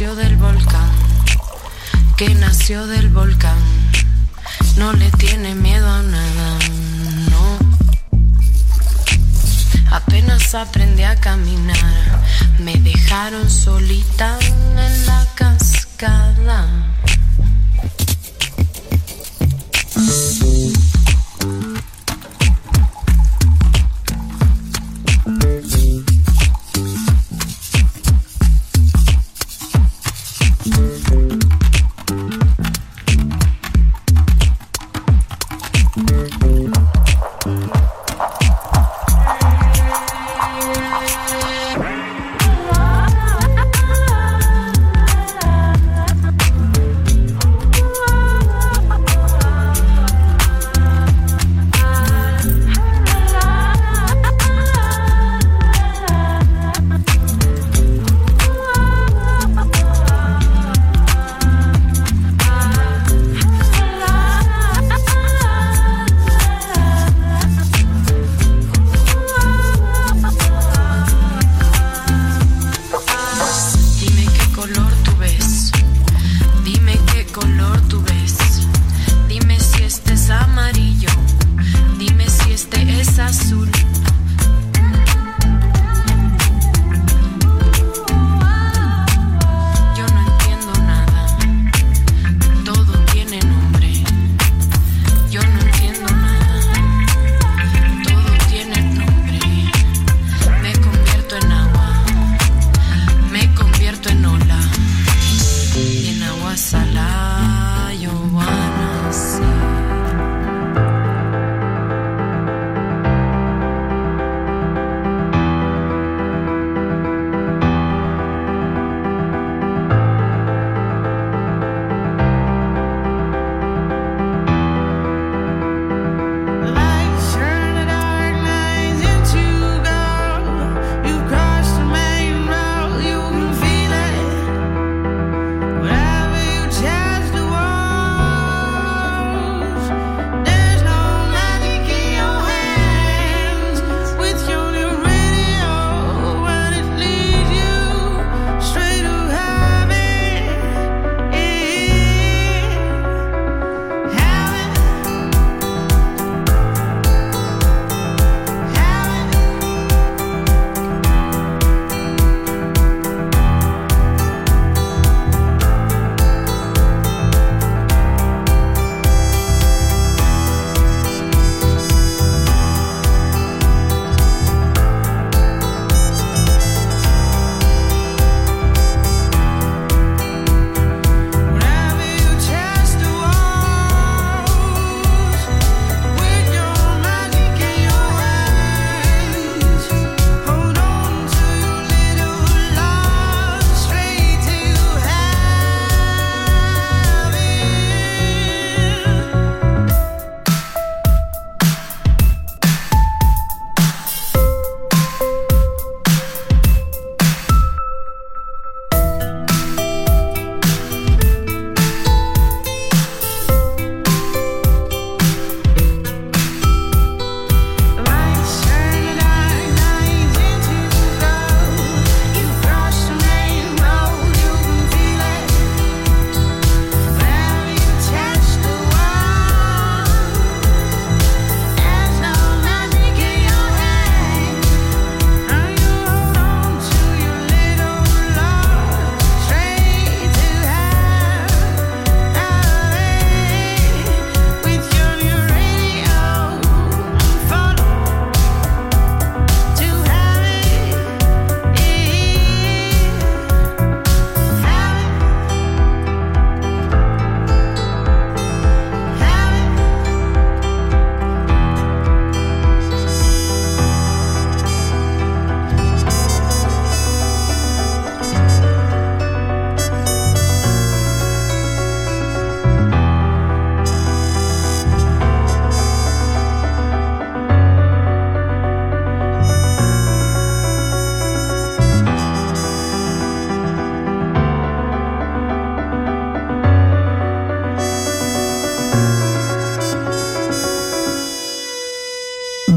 nació del volcán, que nació del volcán. No le tiene miedo a nada, no. Apenas aprendí a caminar, me dejaron solita en la cascada.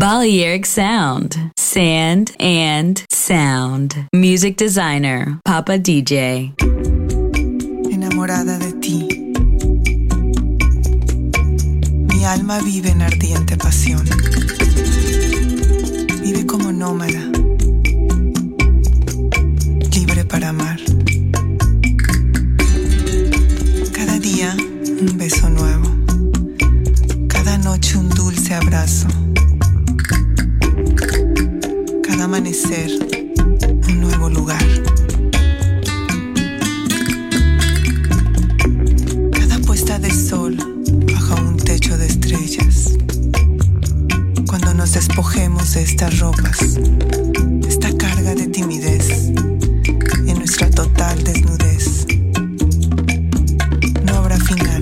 Balearic Sound. Sand and Sound. Music designer, Papa DJ. Enamorada de ti. Mi alma vive en ardiente pasión. Vive como nómada. Libre para amar. Cada día un beso nuevo. Cada noche un dulce abrazo. Cada amanecer un nuevo lugar. Cada puesta de sol bajo un techo de estrellas. Cuando nos despojemos de estas ropas, de esta carga de timidez, en nuestra total desnudez, no habrá final.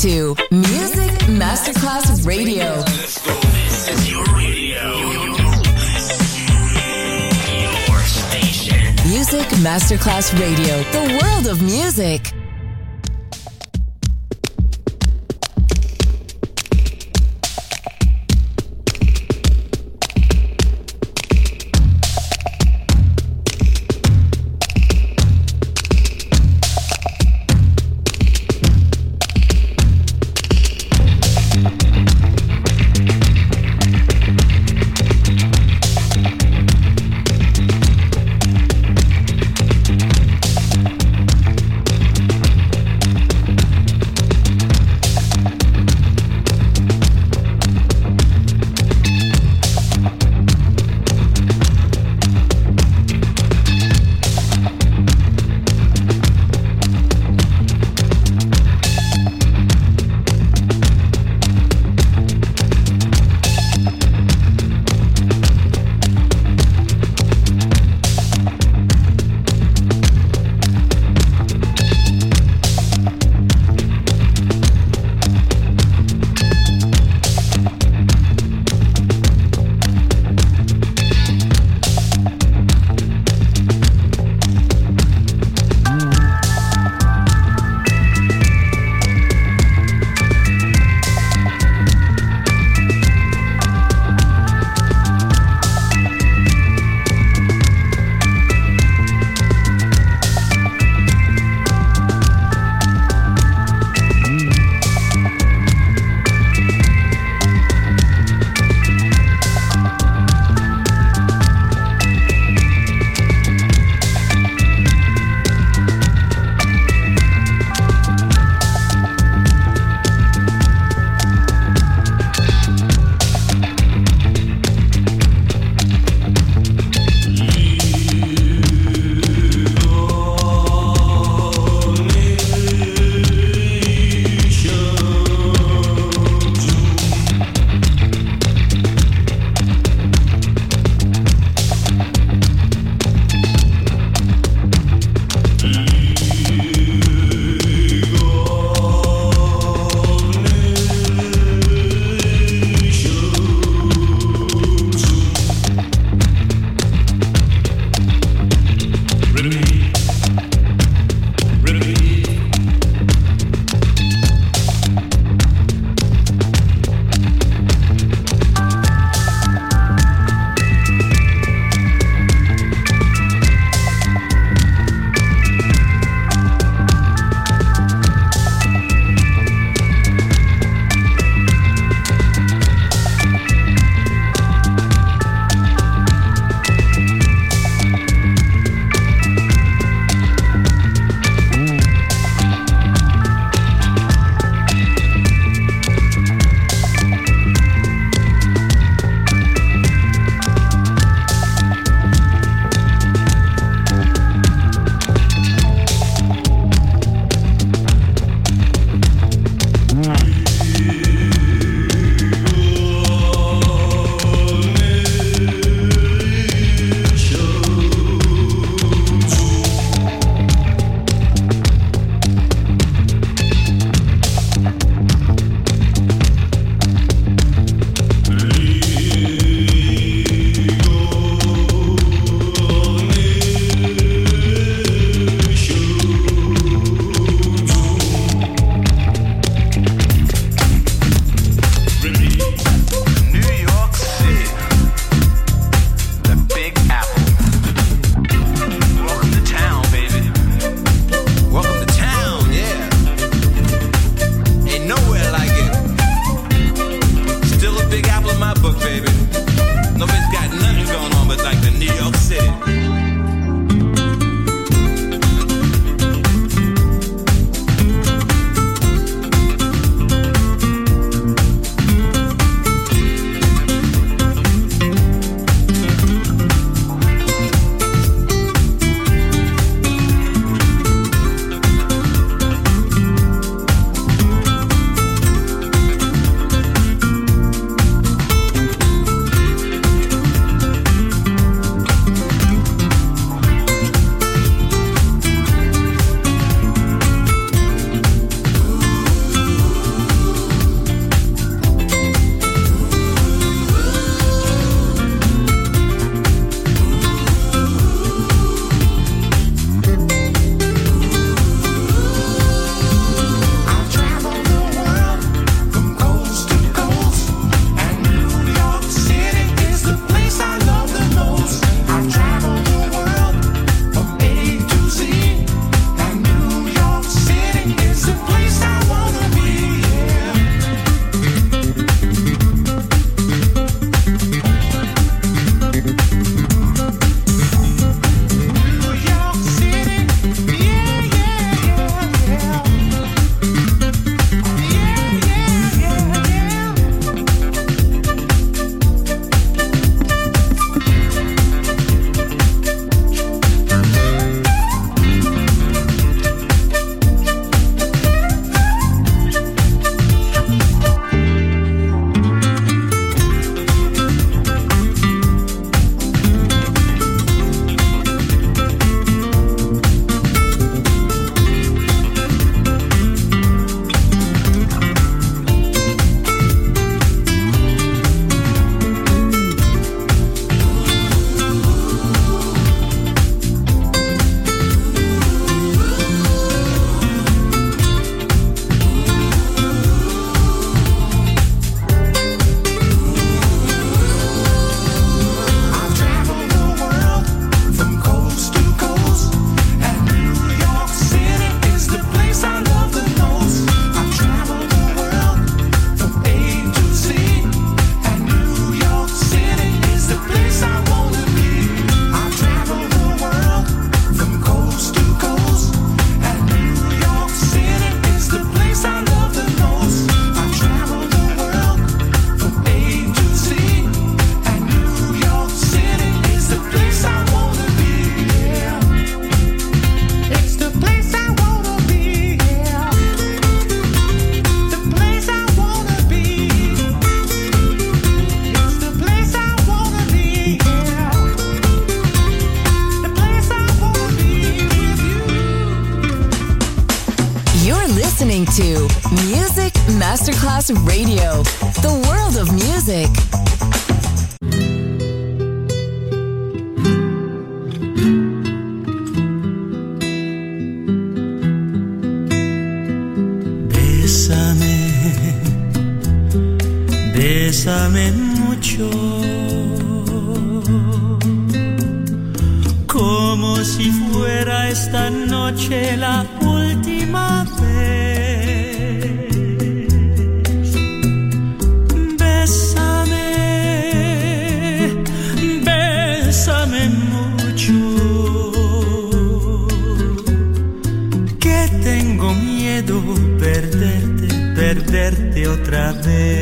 to Music Masterclass Radio. Let's go. This is your radio. Your station. Music Masterclass Radio. The world of music. Masterclass Radio, the world of music. Bésame, bésame mucho, como si fuera esta noche la última vez. Bésame, bésame mucho, que tengo miedo perderte, perderte otra vez.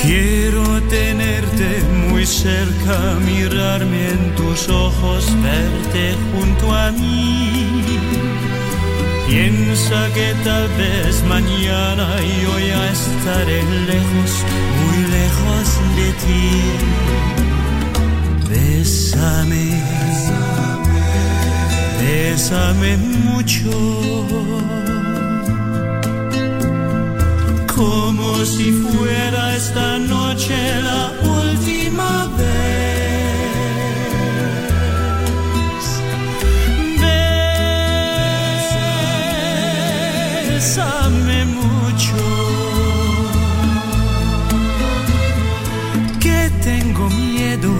Quiero tenerte muy cerca, mirarme en tus ojos, verte junto a mí. Piensa que tal vez mañana yo ya estaré lejos, muy lejos de ti. Bésame, bésame mucho, como si fuera esta noche la última vez. Bésame mucho, que tengo miedo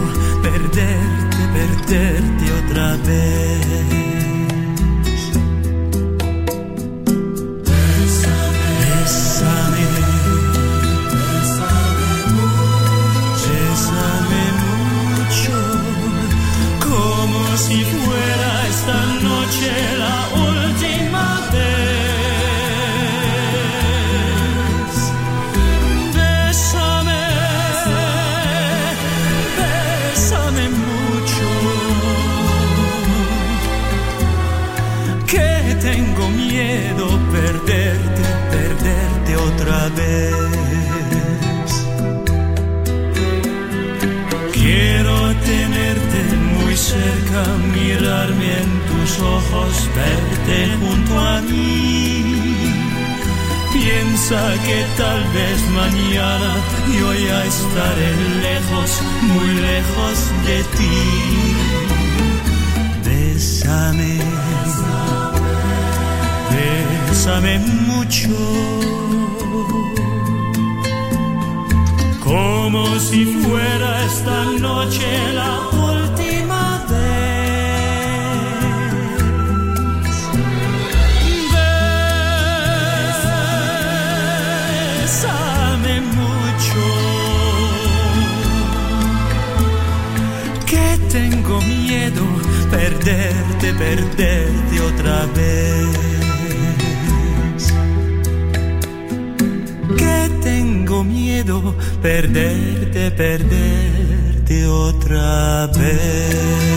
perderte, perderte otra vez. Si fuera esta noche la última vez. Bésame, bésame mucho, que tengo miedo perderte, perderte otra vez. Quiero tenerte muy cerca, mirarme en tus ojos, verte junto a mí. Piensa que tal vez mañana yo ya estaré lejos, muy lejos de ti. Bésame, bésame mucho, como si fuera esta noche la última. Bésame mucho, que tengo miedo perderte, perderte otra vez. Que tengo miedo perderte, perderte otra vez.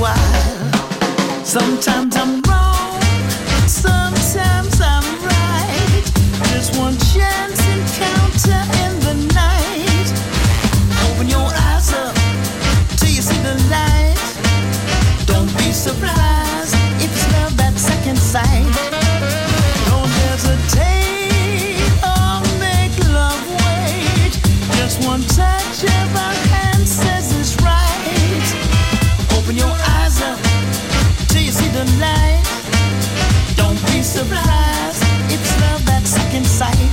while. Sometimes I'm wrong, sometimes I'm right. Just one chance encounter in the night. Open your eyes up till you see the light. Don't be surprised if you smell that second sight. Don't hesitate or make love wait. Just one touch of our hand says it's right. Open your eyes up till you see the light. Don't be surprised if you smell that second sight.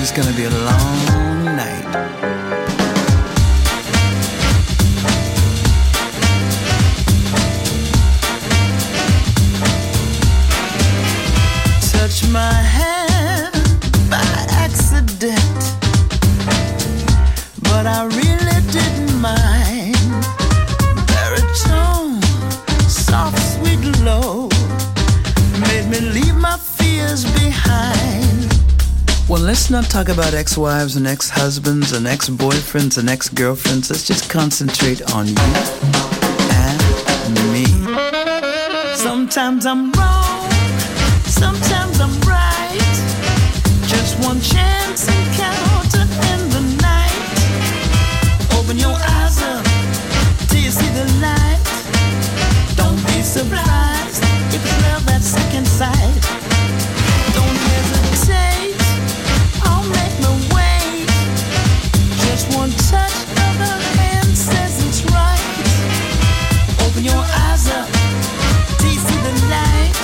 It's gonna be a long night. Let's not talk about ex-wives and ex-husbands and ex-boyfriends and ex-girlfriends. Let's just concentrate on you and me. Sometimes I'm wrong, sometimes I'm right. Just one chance encounter in the night. Open your eyes up till you see the light. Don't be surprised if you smell that second sight. Don't hesitate. One touch of the hand says it's right. Open your eyes up, do you see the light?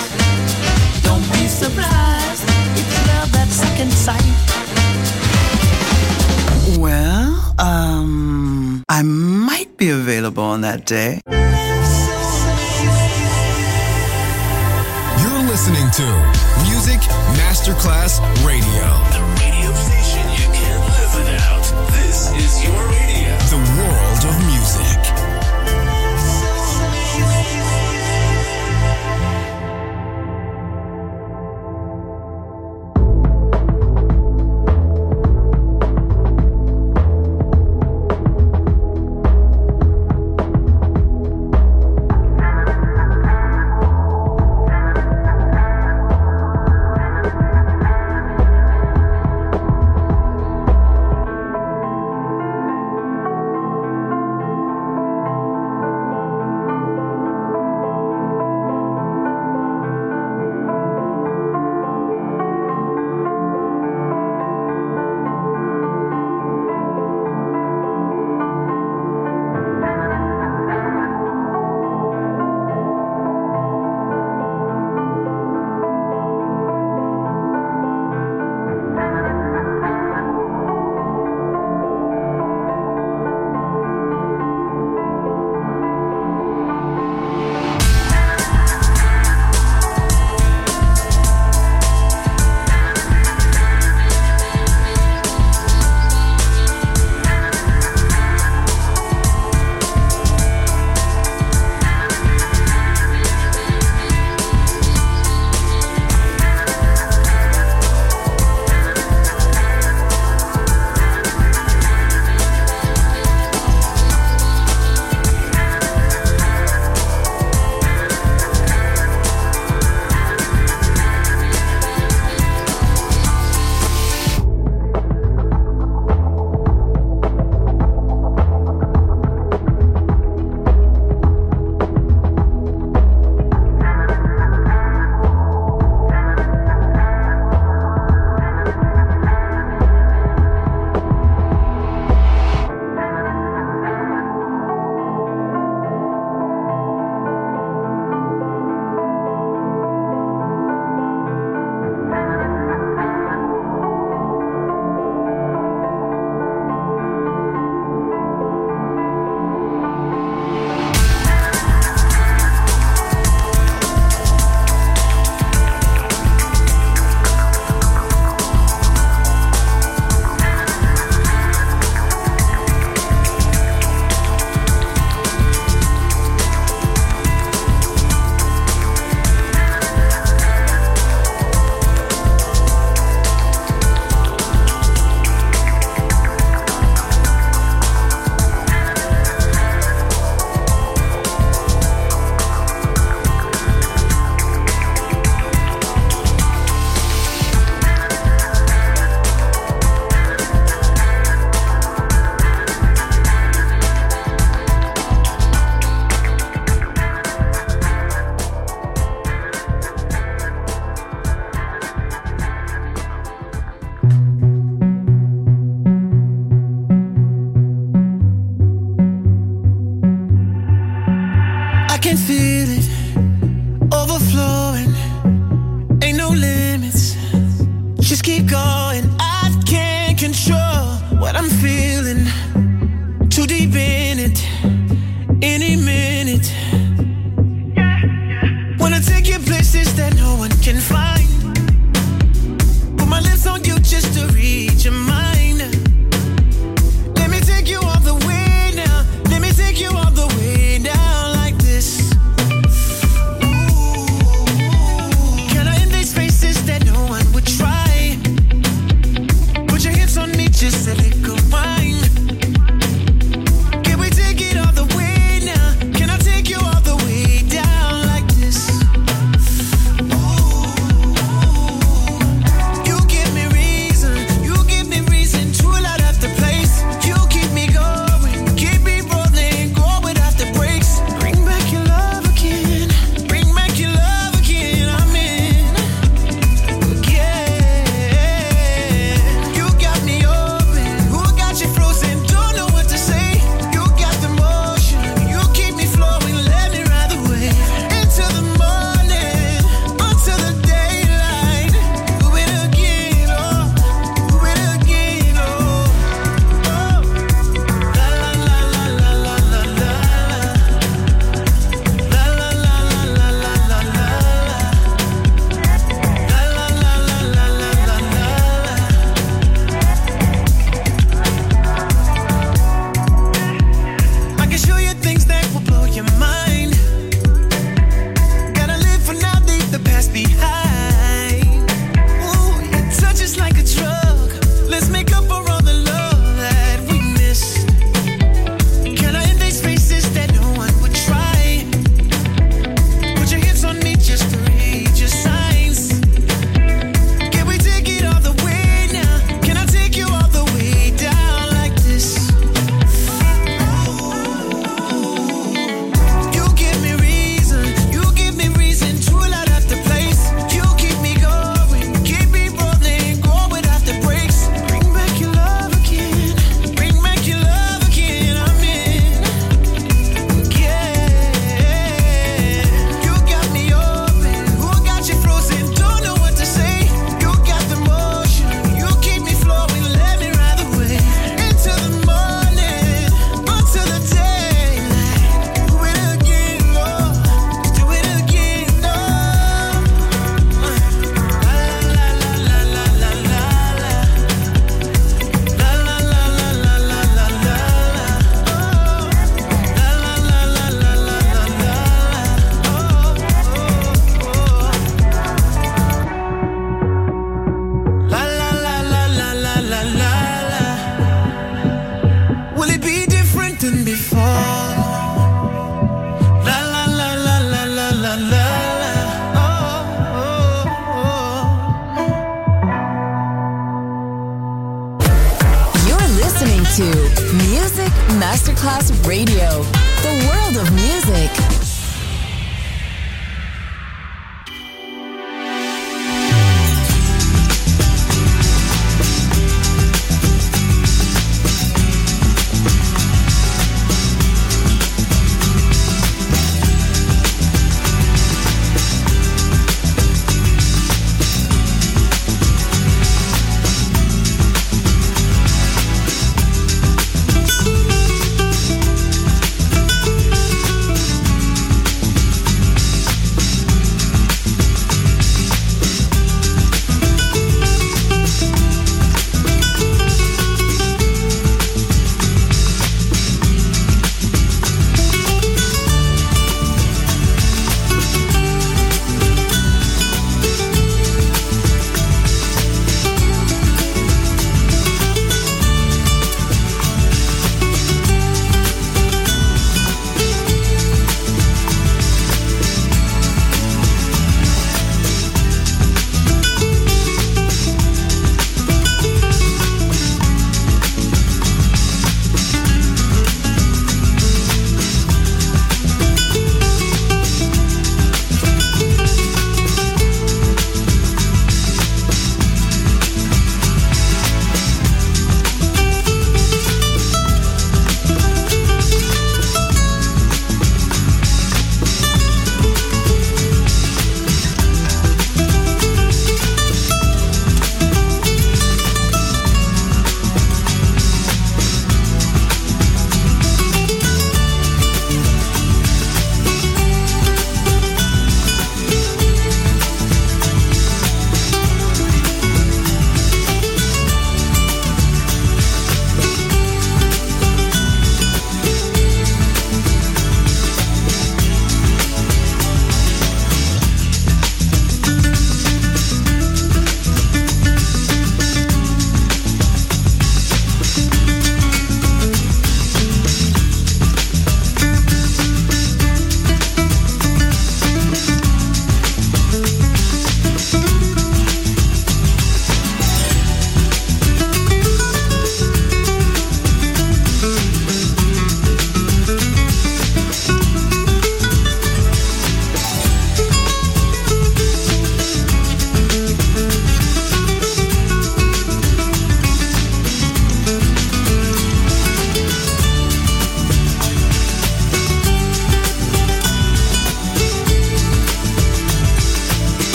Don't be surprised if you love that second sight. Well, I might be available on that day. You're listening to Music Masterclass Radio. The radio station you can't live without. This is your radio. The world of music. can feel it overflowing. Ain't no limits, just keep going. I can't control what I'm feeling. Too deep in it, any minute. Wanna take you places that no one can find. Put my lips on you just to reach your mind. Let me take you all the way now. Let me take you all the way down like this. Ooh. Can I in these spaces that no one would try? Put your hips on me just a little wine.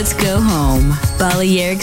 Let's go home. Balearic